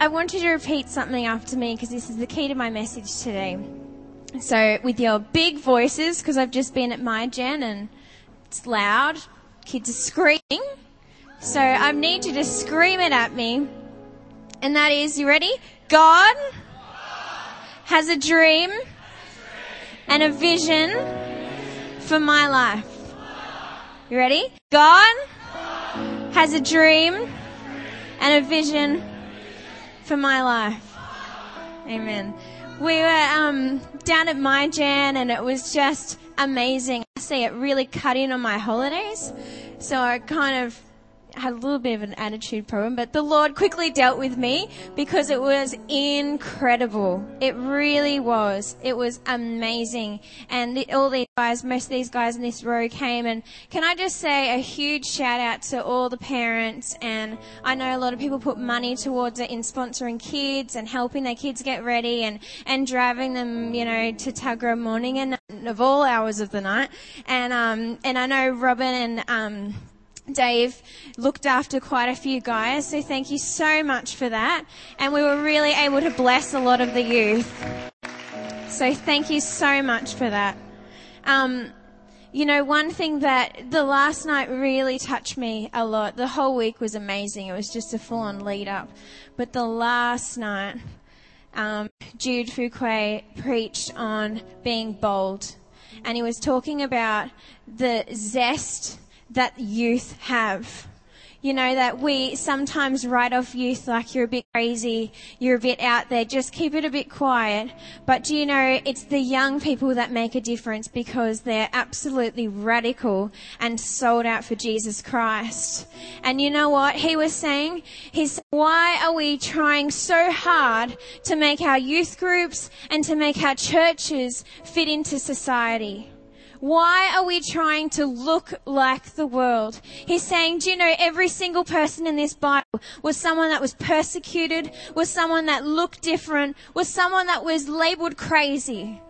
I want you to repeat something after me, because this is the key to my message today. So with your big voices, because I've just been at MyGen and it's loud, kids are screaming. So I need you to scream it at me. And that is, you ready? God has a dream and a vision for my life. You ready? God has a dream and a vision for my life. Amen. We were down at MyGen and it was just amazing. I see it really cut in on my holidays. So I kind of had a little bit of an attitude problem, but the Lord quickly dealt with me because it was incredible. It really was. It was amazing. And all these guys, most of these guys in this row came, and can I just say a huge shout out to all the parents. And I know a lot of people put money towards it in sponsoring kids and helping their kids get ready and driving them, you know, to Tagra morning and of all hours of the night. And I know Robin and Dave looked after quite a few guys, so thank you so much for that. And we were really able to bless a lot of the youth. So thank you so much for that. You know, one thing that the last night really touched me a lot, the whole week was amazing. It was just a full-on lead-up. But the last night, Jude Fuquay preached on being bold. And he was talking about the zest that youth have. You know, that we sometimes write off youth like you're a bit crazy, you're a bit out there, just keep it a bit quiet. But do you know, it's the young people that make a difference, because they're absolutely radical and sold out for Jesus Christ. And you know what he was saying? He's, why are we trying so hard to make our youth groups and to make our churches fit into society? Why are we trying to look like the world? He's saying, do you know, every single person in this Bible was someone that was persecuted, was someone that looked different, was someone that was labeled crazy.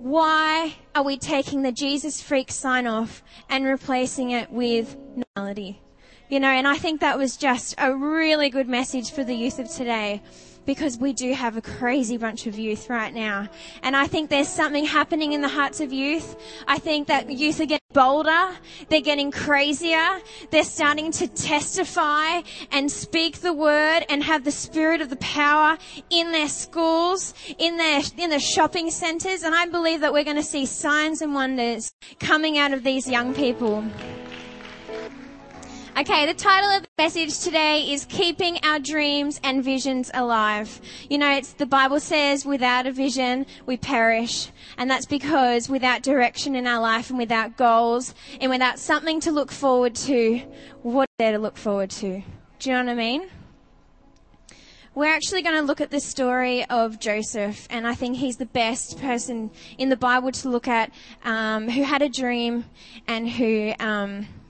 Why are we taking the Jesus freak sign off and replacing it with normality? You know, and I think that was just a really good message for the youth of today, because we do have a crazy bunch of youth right now. And I think there's something happening in the hearts of youth. I think that youth are getting bolder, they're getting crazier, they're starting to testify and speak the word and have the spirit of the power in their schools, in their shopping centres. And I believe that we're going to see signs and wonders coming out of these young people. Okay, the title of the message today is Keeping Our Dreams and Visions Alive. You know, it's the Bible says without a vision, we perish. And that's because without direction in our life and without goals and without something to look forward to, what is there to look forward to? Do you know what I mean? We're actually going to look at the story of Joseph, and I think he's the best person in the Bible to look at, who had a dream and who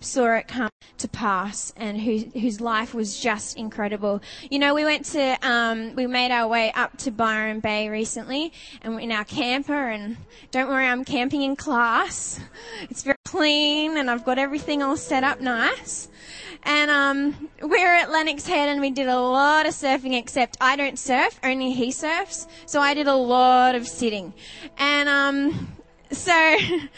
saw it come to pass, and whose life was just incredible. You know, we went to, we made our way up to Byron Bay recently, and we're in our camper, and don't worry, I'm camping in class. It's very clean, and I've got everything all set up nice. And we were at Lennox Head and we did a lot of surfing, except I don't surf, only he surfs. So I did a lot of sitting. And so I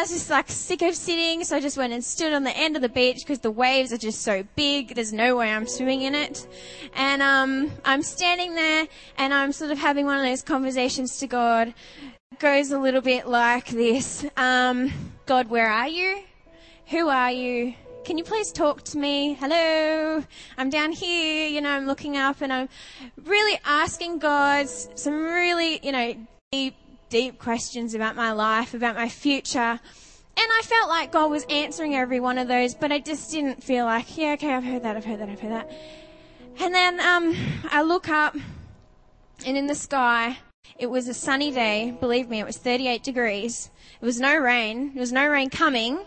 was just like sick of sitting, so I just went and stood on the end of the beach because the waves are just so big, there's no way I'm swimming in it. And I'm standing there and I'm sort of having one of those conversations to God. It goes a little bit like this. God, where are you? Who are you? Can you please talk to me? Hello, I'm down here, you know, I'm looking up and I'm really asking God some really, you know, deep questions about my life, about my future. And I felt like God was answering every one of those, but I just didn't feel like, yeah, okay, I've heard that. And then I look up and in the sky, it was a sunny day. Believe me, it was 38 degrees. It was no rain. There was no rain coming.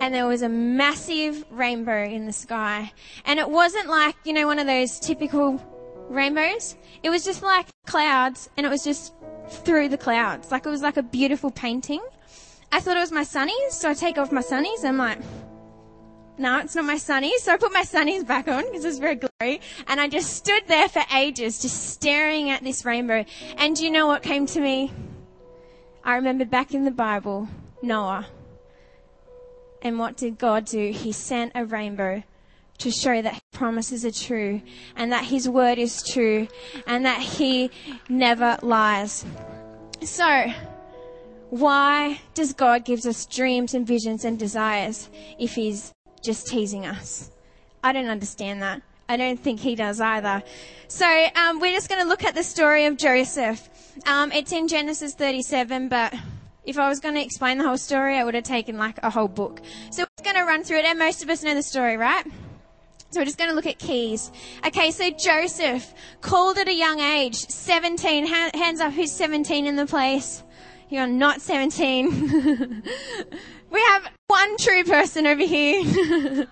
And there was a massive rainbow in the sky. And it wasn't like, you know, one of those typical rainbows. It was just like clouds, and it was just through the clouds. Like, it was like a beautiful painting. I thought it was my sunnies, so I take off my sunnies and I'm like, no, it's not my sunnies. So I put my sunnies back on because it was very glary. And I just stood there for ages, just staring at this rainbow. And do you know what came to me? I remembered back in the Bible, Noah. And what did God do? He sent a rainbow to show that His promises are true and that His word is true and that He never lies. So, why does God give us dreams and visions and desires if He's just teasing us? I don't understand that. I don't think He does either. So we're just going to look at the story of Joseph. It's in Genesis 37, but if I was going to explain the whole story, I would have taken like a whole book. So we're going to run through it, and most of us know the story, right? So we're just going to look at keys. Okay, so Joseph, called at a young age, 17. Hands up, who's 17 in the place? You're not 17. We have one true person over here.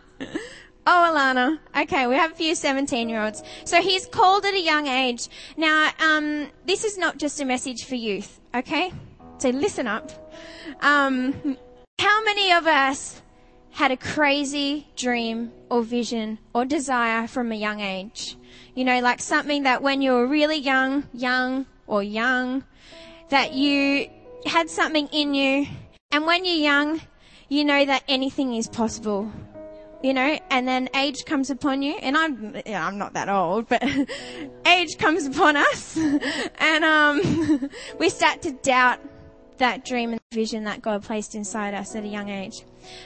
Oh, Alana. Okay, we have a few 17-year-olds. So he's called at a young age. Now, this is not just a message for youth, okay? So listen up. How many of us had a crazy dream or vision or desire from a young age? You know, like something that when you were really young, that you had something in you. And when you're young, you know that anything is possible. You know, and then age comes upon you, and I'm not that old, but age comes upon us, and we start to doubt that dream and vision that God placed inside us at a young age.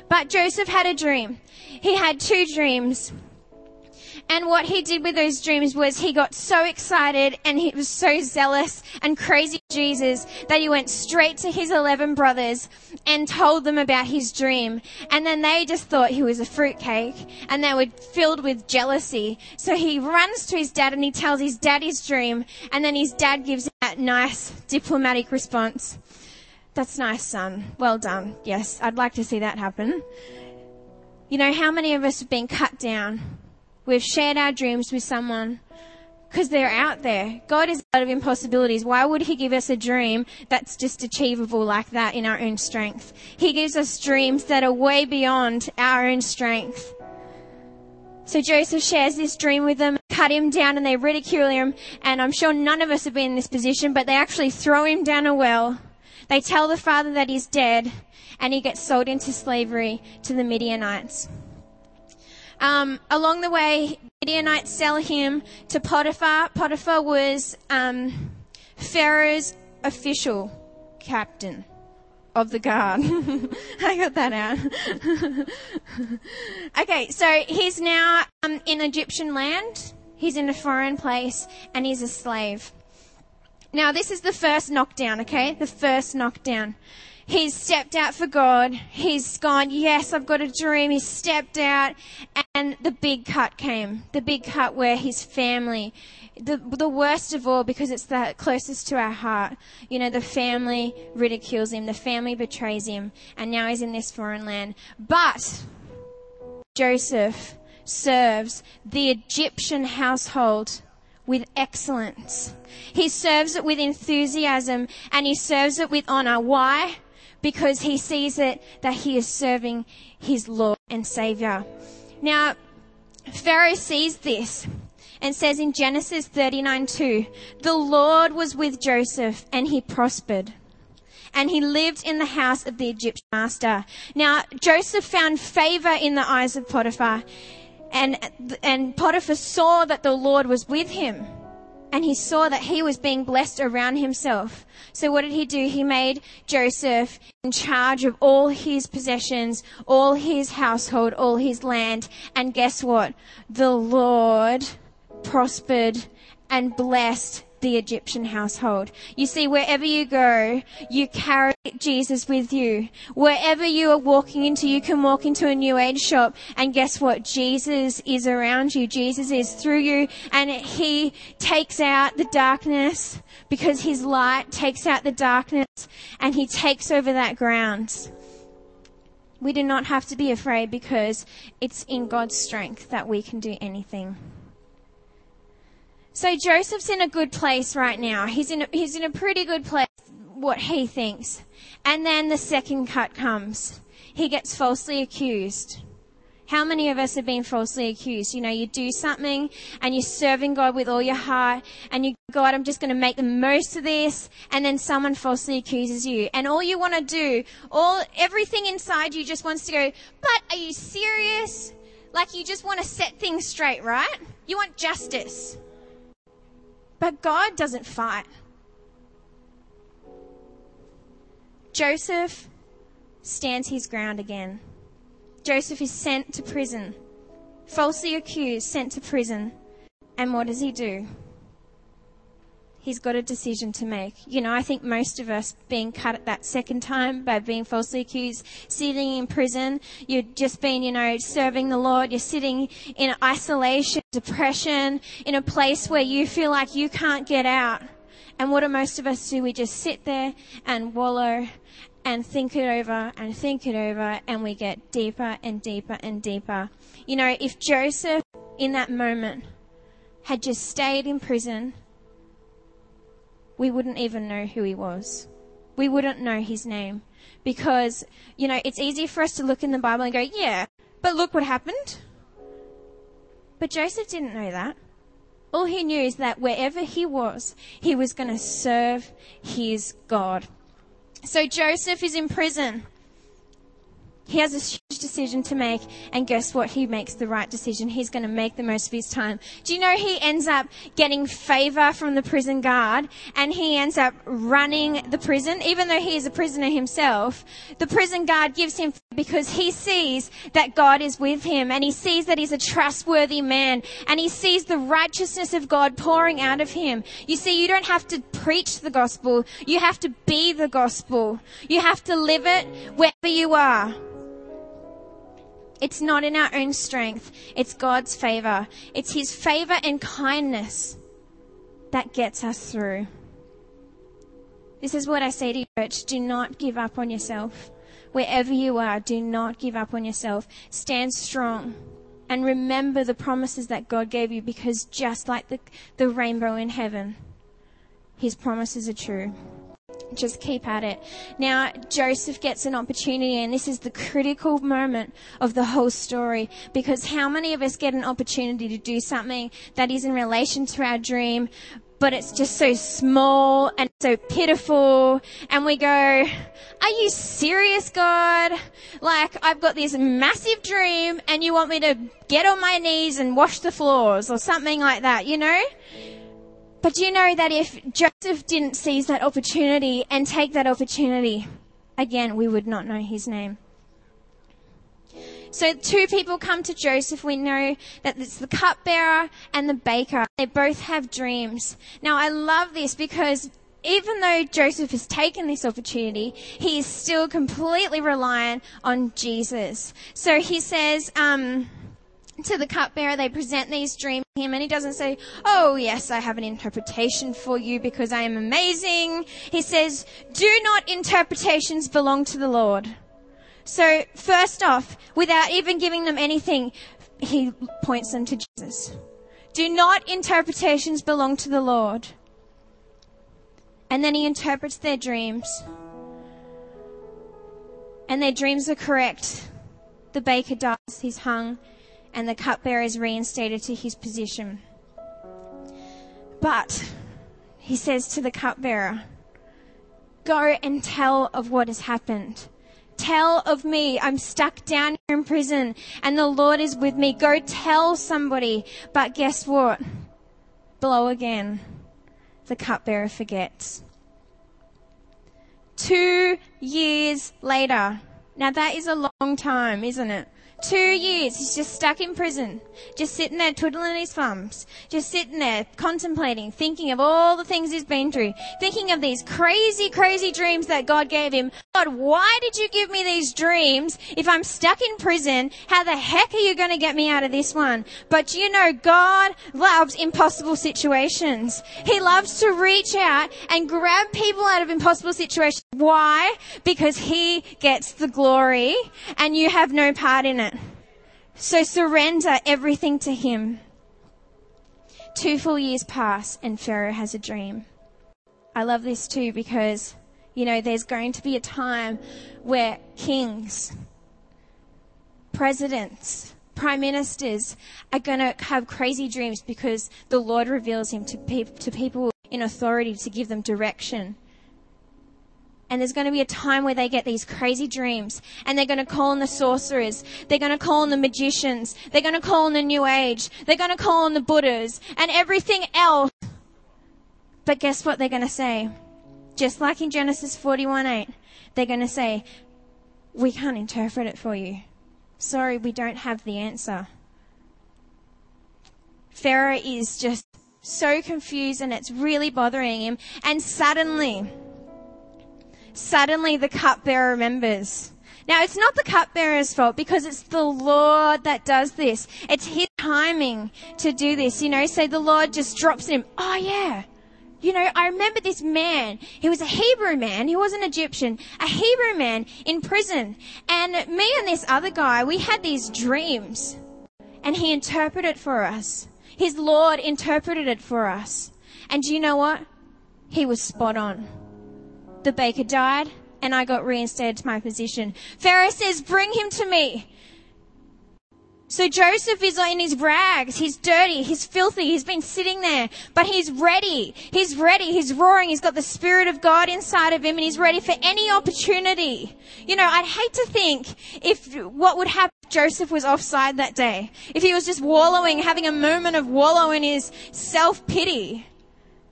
But Joseph had a dream. He had two dreams, and what he did with those dreams was he got so excited and he was so zealous and crazy Jesus that he went straight to his 11 brothers and told them about his dream. And then they just thought he was a fruitcake and they were filled with jealousy. So he runs to his dad and he tells his dad his dream, and then his dad gives him that nice diplomatic response. "That's nice, son. Well done. Yes, I'd like to see that happen." You know, how many of us have been cut down? We've shared our dreams with someone because they're out there. God is out of impossibilities. Why would He give us a dream that's just achievable like that in our own strength? He gives us dreams that are way beyond our own strength. So Joseph shares this dream with them, cut him down, and they ridicule him. And I'm sure none of us have been in this position, but they actually throw him down a well. They tell the father that he's dead, and he gets sold into slavery to the Midianites. Along the way, Midianites sell him to Potiphar. Potiphar was Pharaoh's official captain of the guard. I got that out. Okay, so he's now in Egyptian land. He's in a foreign place, and he's a slave. Now, this is the first knockdown, okay? The first knockdown. He's stepped out for God. He's gone, yes, I've got a dream. He's stepped out, and the big cut came. The big cut where his family, the worst of all, because it's the closest to our heart. You know, the family ridicules him. The family betrays him, and now he's in this foreign land. But Joseph serves the Egyptian household with excellence. He serves it with enthusiasm, and he serves it with honor. Why? Because he sees it that he is serving his Lord and Savior. Now, Pharaoh sees this and says in Genesis 39:2, "The Lord was with Joseph, and he prospered, and he lived in the house of the Egyptian master." Now, Joseph found favor in the eyes of Potiphar, and Potiphar saw that the Lord was with him. And he saw that he was being blessed around himself. So what did he do? He made Joseph in charge of all his possessions, all his household, all his land. And guess what? The Lord prospered and blessed the Egyptian household. You see, wherever you go, you carry Jesus with you. Wherever you are walking into, you can walk into a New Age shop, and guess what? Jesus is around you. Jesus is through you, and He takes out the darkness, because His light takes out the darkness, and He takes over that ground. We do not have to be afraid, because it's in God's strength that we can do anything. So Joseph's in a good place right now. He's in a pretty good place, what he thinks. And then the second cut comes. He gets falsely accused. How many of us have been falsely accused? You know, you do something and you're serving God with all your heart and you go, God, I'm just going to make the most of this. And then someone falsely accuses you. And all you want to do, everything inside you just wants to go, but are you serious? Like you just want to set things straight, right? You want justice. But God doesn't fight. Joseph stands his ground again. Joseph is sent to prison, falsely accused, sent to prison. And what does he do? He's got a decision to make. You know, I think most of us being cut at that second time by being falsely accused, sitting in prison, you've just been, you know, serving the Lord, you're sitting in isolation, depression, in a place where you feel like you can't get out. And what do most of us do? We just sit there and wallow and think it over, and we get deeper and deeper and deeper. You know, if Joseph in that moment had just stayed in prison, we wouldn't even know who he was. We wouldn't know his name. Because, you know, it's easy for us to look in the Bible and go, yeah, but look what happened. But Joseph didn't know that. All he knew is that wherever he was going to serve his God. So Joseph is in prison. He has a huge decision to make, and guess what? He makes the right decision. He's going to make the most of his time. Do you know he ends up getting favor from the prison guard, and he ends up running the prison? Even though he is a prisoner himself, the prison guard gives him favor because he sees that God is with him, and he sees that he's a trustworthy man, and he sees the righteousness of God pouring out of him. You see, you don't have to preach the gospel. You have to be the gospel. You have to live it wherever you are. It's not in our own strength. It's God's favor. It's his favor and kindness that gets us through. This is what I say to you, church. Do not give up on yourself. Wherever you are, do not give up on yourself. Stand strong and remember the promises that God gave you, because just like the rainbow in heaven, his promises are true. Just keep at it. Now, Joseph gets an opportunity, and this is the critical moment of the whole story, because how many of us get an opportunity to do something that is in relation to our dream, but it's just so small and so pitiful, and we go, are you serious, God? Like, I've got this massive dream and you want me to get on my knees and wash the floors or something like that, you know? But do you know that if Joseph didn't seize that opportunity and take that opportunity, again, we would not know his name. So two people come to Joseph. We know that it's the cupbearer and the baker. They both have dreams. Now, I love this because even though Joseph has taken this opportunity, he is still completely reliant on Jesus. So he says, to the cupbearer, they present these dreams to him, and he doesn't say, oh, yes, I have an interpretation for you because I am amazing. He says, do not interpretations belong to the Lord? So first off, without even giving them anything, he points them to Jesus. Do not interpretations belong to the Lord? And then he interprets their dreams. And their dreams are correct. The baker dies, he's hung, and the cupbearer is reinstated to his position. But he says to the cupbearer, go and tell of what has happened. Tell of me. I'm stuck down here in prison and the Lord is with me. Go tell somebody. But guess what? Blow again. The cupbearer forgets. 2 years later. Now that is a long time, isn't it? 2 years, he's just stuck in prison, just sitting there twiddling his thumbs, just sitting there contemplating, thinking of all the things he's been through, thinking of these crazy, crazy dreams that God gave him. God, why did you give me these dreams if I'm stuck in prison? How the heck are you going to get me out of this one? But you know, God loves impossible situations. He loves to reach out and grab people out of impossible situations. Why? Because he gets the glory and you have no part in it. So surrender everything to him. 2 full years pass and Pharaoh has a dream. I love this too because, you know, there's going to be a time where kings, presidents, prime ministers are going to have crazy dreams because the Lord reveals him to people in authority to give them direction. And there's going to be a time where they get these crazy dreams and they're going to call on the sorcerers. They're going to call on the magicians. They're going to call on the New Age. They're going to call on the Buddhas and everything else. But guess what they're going to say? Just like in Genesis 41:8, they're going to say, "We can't interpret it for you. Sorry, we don't have the answer." Pharaoh is just so confused and it's really bothering him. And suddenly the cupbearer remembers. Now, it's not the cupbearer's fault because it's the Lord that does this. It's his timing to do this, you know. So the Lord just drops him. Oh, yeah. You know, I remember this man. He was a Hebrew man. He wasn't Egyptian. A Hebrew man in prison. And me and this other guy, we had these dreams. And he interpreted for us. His Lord interpreted it for us. And do you know what? He was spot on. The baker died, and I got reinstated to my position. Pharaoh says, "Bring him to me." So Joseph is in his rags. He's dirty. He's filthy. He's been sitting there, but he's ready. He's ready. He's roaring. He's got the Spirit of God inside of him, and he's ready for any opportunity. You know, I'd hate to think what would happen if Joseph was offside that day, if he was just wallowing, having a moment of wallow in his self-pity.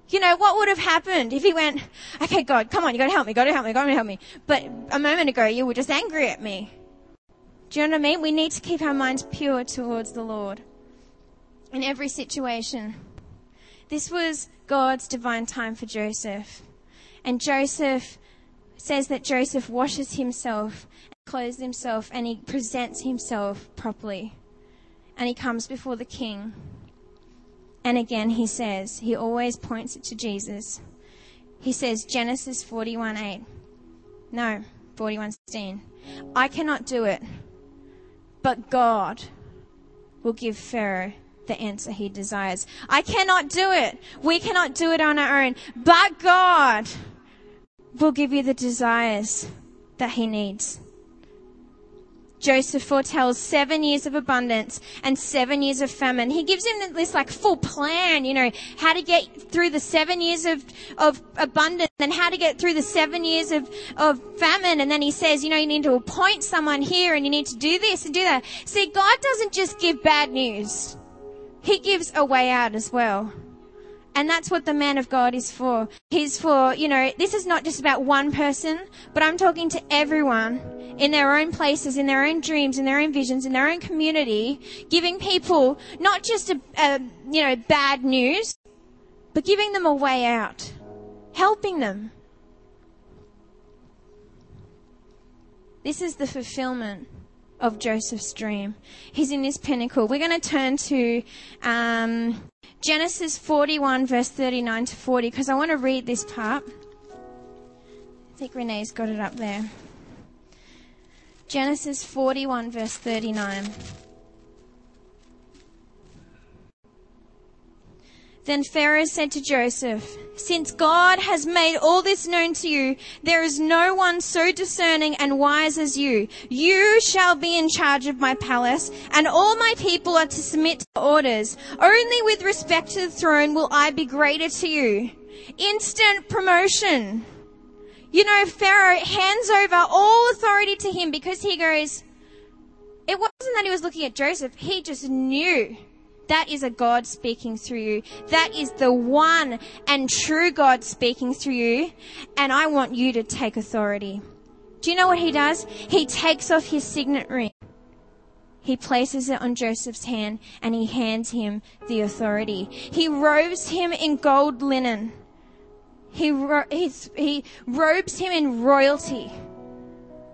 You know, what would have happened if he went, "Okay, God, come on, you got to help me, got to help me, got to help me." But a moment ago, you were just angry at me. Do you know what I mean? We need to keep our minds pure towards the Lord in every situation. This was God's divine time for Joseph. And Joseph says that Joseph washes himself, clothes himself, and he presents himself properly. And he comes before the king. And again, he says, he always points it to Jesus. He says, Genesis 41:8. No, 41:16. "I cannot do it, but God will give Pharaoh the answer he desires." I cannot do it. We cannot do it on our own. But God will give you the desires that he needs. Joseph foretells 7 years of abundance and 7 years of famine. He gives him this like full plan, you know, how to get through the 7 years of abundance and how to get through the 7 years of famine. And then he says, you know, you need to appoint someone here and you need to do this and do that. See, God doesn't just give bad news. He gives a way out as well. And that's what the man of God is for. He's for, you know, this is not just about one person, but I'm talking to everyone in their own places, in their own dreams, in their own visions, in their own community, giving people not just, you know, bad news, but giving them a way out, helping them. This is the fulfillment of Joseph's dream. He's in this pinnacle. We're going to turn to Genesis 41, verse 39 to 40, because I want to read this part. I think Renee's got it up there. Genesis 41, verse 39. Then Pharaoh said to Joseph, "Since God has made all this known to you, there is no one so discerning and wise as you. You shall be in charge of my palace, and all my people are to submit to orders. Only with respect to the throne will I be greater to you." Instant promotion. You know, Pharaoh hands over all authority to him because he goes, it wasn't that he was looking at Joseph, he just knew. That is a God speaking through you. That is the one and true God speaking through you. And I want you to take authority. Do you know what he does? He takes off his signet ring. He places it on Joseph's hand and he hands him the authority. He robes him in gold linen. He robes him in royalty.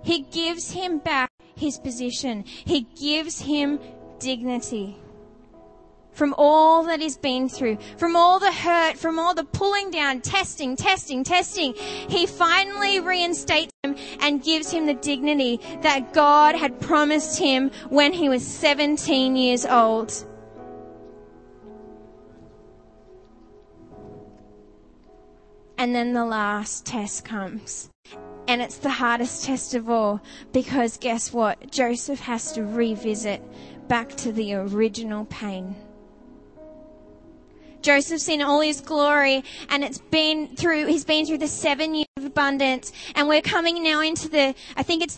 He gives him back his position. He gives him dignity. From all that he's been through, from all the hurt, from all the pulling down, testing, he finally reinstates him and gives him the dignity that God had promised him when he was 17 years old. And then the last test comes. And it's the hardest test of all, because guess what? Joseph has to revisit back to the original pain. Joseph's in all his glory, and he's been through the 7 years of abundance, and we're coming now into the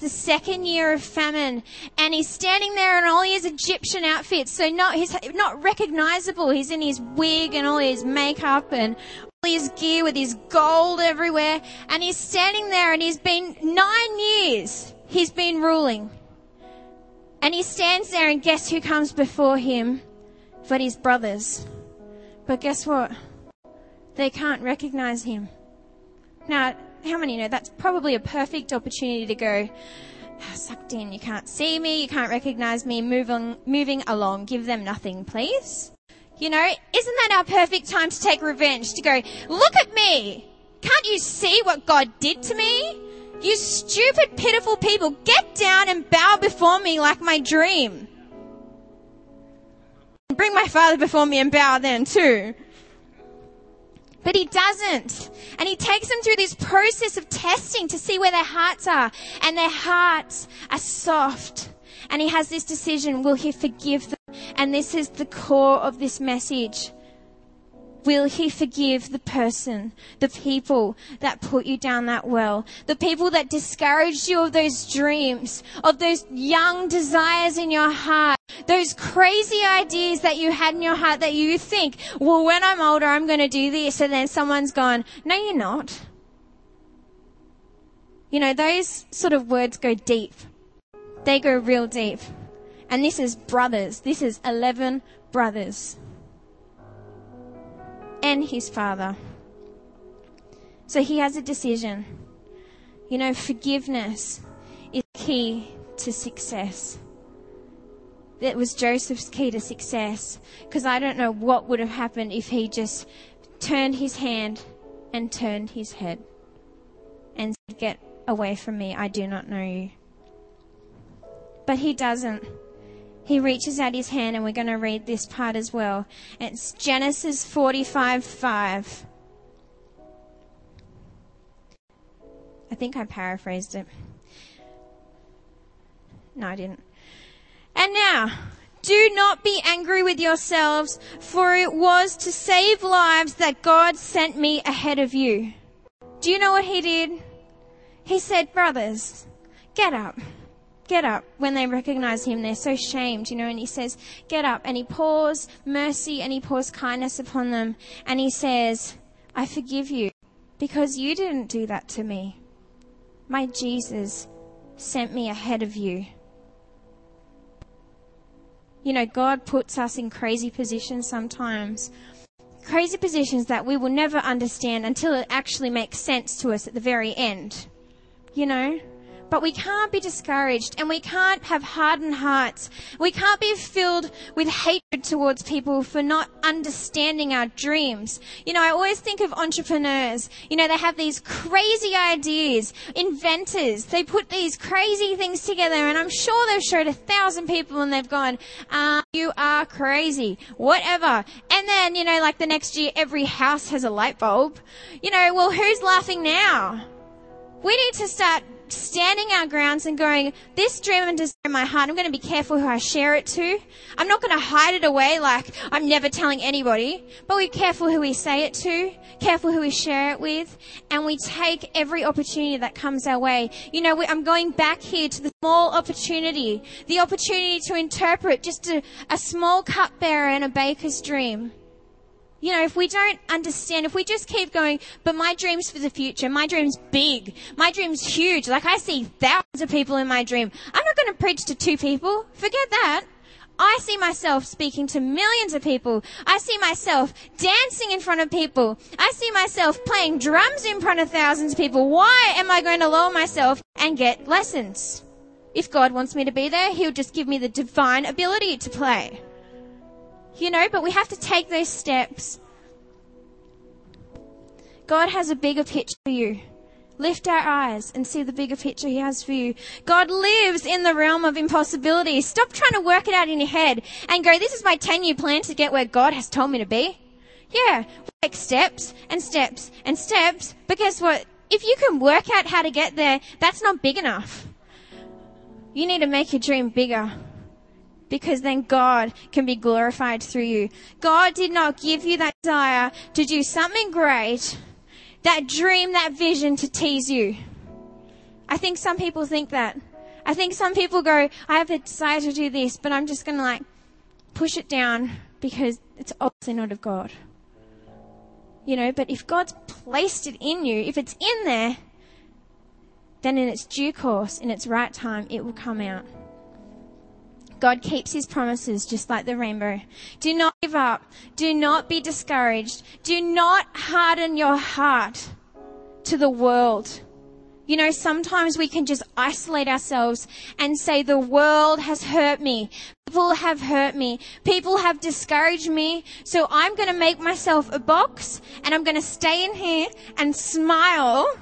second year of famine, and he's standing there in all his Egyptian outfits, he's not recognizable. He's in his wig and all his makeup and all his gear with his gold everywhere, and he's standing there, and he's been 9 years he's been ruling. And he stands there, and guess who comes before him but his brothers? But guess what? They can't recognize him. Now, how many know that's probably a perfect opportunity to go, sucked in, you can't see me, you can't recognize me, moving along, give them nothing, please. You know, isn't that our perfect time to take revenge, to go, look at me! Can't you see what God did to me? You stupid, pitiful people, get down and bow before me like my dream. Bring my father before me and bow then too. But he doesn't. And he takes them through this process of testing to see where their hearts are. And their hearts are soft. And he has this decision, will he forgive them? And this is the core of this message. Will he forgive the person, the people that put you down that well, the people that discouraged you of those dreams, of those young desires in your heart, those crazy ideas that you had in your heart that you think, well, when I'm older, I'm going to do this. And then someone's gone, no, you're not. You know, those sort of words go deep. They go real deep. And this is brothers. This is 11 brothers. And his father. So he has a decision. You know, forgiveness is key to success. That was Joseph's key to success. Because I don't know what would have happened if he just turned his hand and turned his head and said, get away from me, I do not know you. But he doesn't. He reaches out his hand, and we're going to read this part as well. It's Genesis 45:5. I think I paraphrased it. No, I didn't. And now, do not be angry with yourselves, for it was to save lives that God sent me ahead of you. Do you know what he did? He said, brothers, get up. Get up. When they recognize him, they're so shamed, you know, and he says, get up. And he pours mercy and he pours kindness upon them. And he says, I forgive you because you didn't do that to me. My Jesus sent me ahead of you. You know, God puts us in crazy positions sometimes. Crazy positions that we will never understand until it actually makes sense to us at the very end. You know? But we can't be discouraged, and we can't have hardened hearts. We can't be filled with hatred towards people for not understanding our dreams. You know, I always think of entrepreneurs. You know, they have these crazy ideas, inventors. They put these crazy things together, and I'm sure they've showed 1,000 people, and they've gone, you are crazy, whatever. And then, you know, like the next year, every house has a light bulb. You know, well, who's laughing now? We need to start standing our grounds and going, this dream and desire in my heart, I'm going to be careful who I share it to. I'm not going to hide it away like I'm never telling anybody, but we're careful who we say it to, careful who we share it with, and we take every opportunity that comes our way. You know, I'm going back here to the small opportunity, the opportunity to interpret just a small cupbearer and a baker's dream. You know, if we don't understand, if we just keep going, but my dream's for the future, my dream's big, my dream's huge, like I see thousands of people in my dream. I'm not going to preach to 2 people. Forget that. I see myself speaking to millions of people. I see myself dancing in front of people. I see myself playing drums in front of thousands of people. Why am I going to lower myself and get lessons? If God wants me to be there, he'll just give me the divine ability to play. You know, but we have to take those steps. God has a bigger picture for you. Lift our eyes and see the bigger picture he has for you. God lives in the realm of impossibility. Stop trying to work it out in your head and go, this is my 10-year plan to get where God has told me to be. Yeah, we take steps and steps and steps. But guess what? If you can work out how to get there, that's not big enough. You need to make your dream bigger. because then God can be glorified through you. God did not give you that desire to do something great, that dream, that vision to tease you. I think some people think that. I think some people go, I have a desire to do this, but I'm just going to push it down because it's obviously not of God. But if God's placed it in you, if it's in there, then in its due course, in its right time, it will come out. God keeps his promises just like the rainbow. Do not give up. Do not be discouraged. Do not harden your heart to the world. Sometimes we can just isolate ourselves and say, the world has hurt me. People have hurt me. People have discouraged me. So I'm going to make myself a box and I'm going to stay in here and smile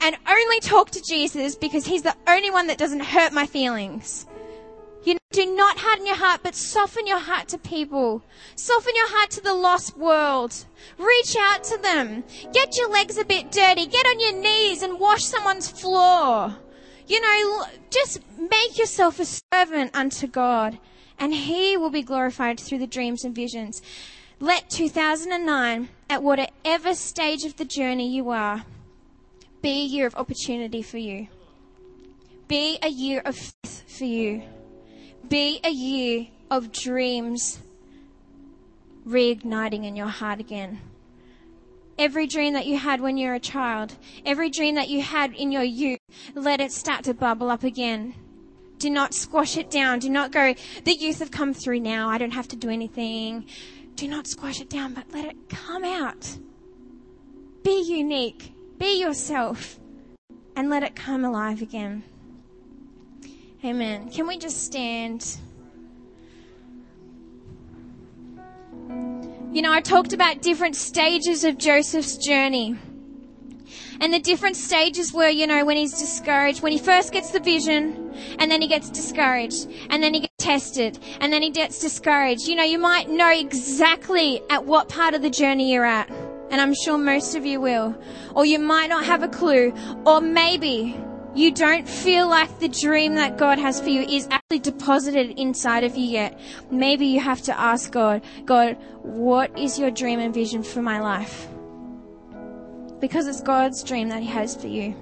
and only talk to Jesus because he's the only one that doesn't hurt my feelings. Do not harden your heart, but soften your heart to people. Soften your heart to the lost world. Reach out to them. Get your legs a bit dirty. Get on your knees and wash someone's floor. Just make yourself a servant unto God, and he will be glorified through the dreams and visions. Let 2009, at whatever stage of the journey you are, be a year of opportunity for you. Be a year of faith for you. Be a year of dreams reigniting in your heart again. Every dream that you had when you were a child, every dream that you had in your youth, let it start to bubble up again. Do not squash it down. Do not go, the youth have come through now, I don't have to do anything. Do not squash it down, but let it come out. Be unique. Be yourself. And let it come alive again. Amen. Can we just stand? I talked about different stages of Joseph's journey. And the different stages were, when he's discouraged, when he first gets the vision, and then he gets discouraged, and then he gets tested, and then he gets discouraged. You might know exactly at what part of the journey you're at, and I'm sure most of you will. Or you might not have a clue, or maybe you don't feel like the dream that God has for you is actually deposited inside of you yet. Maybe you have to ask God, what is your dream and vision for my life? Because it's God's dream that he has for you.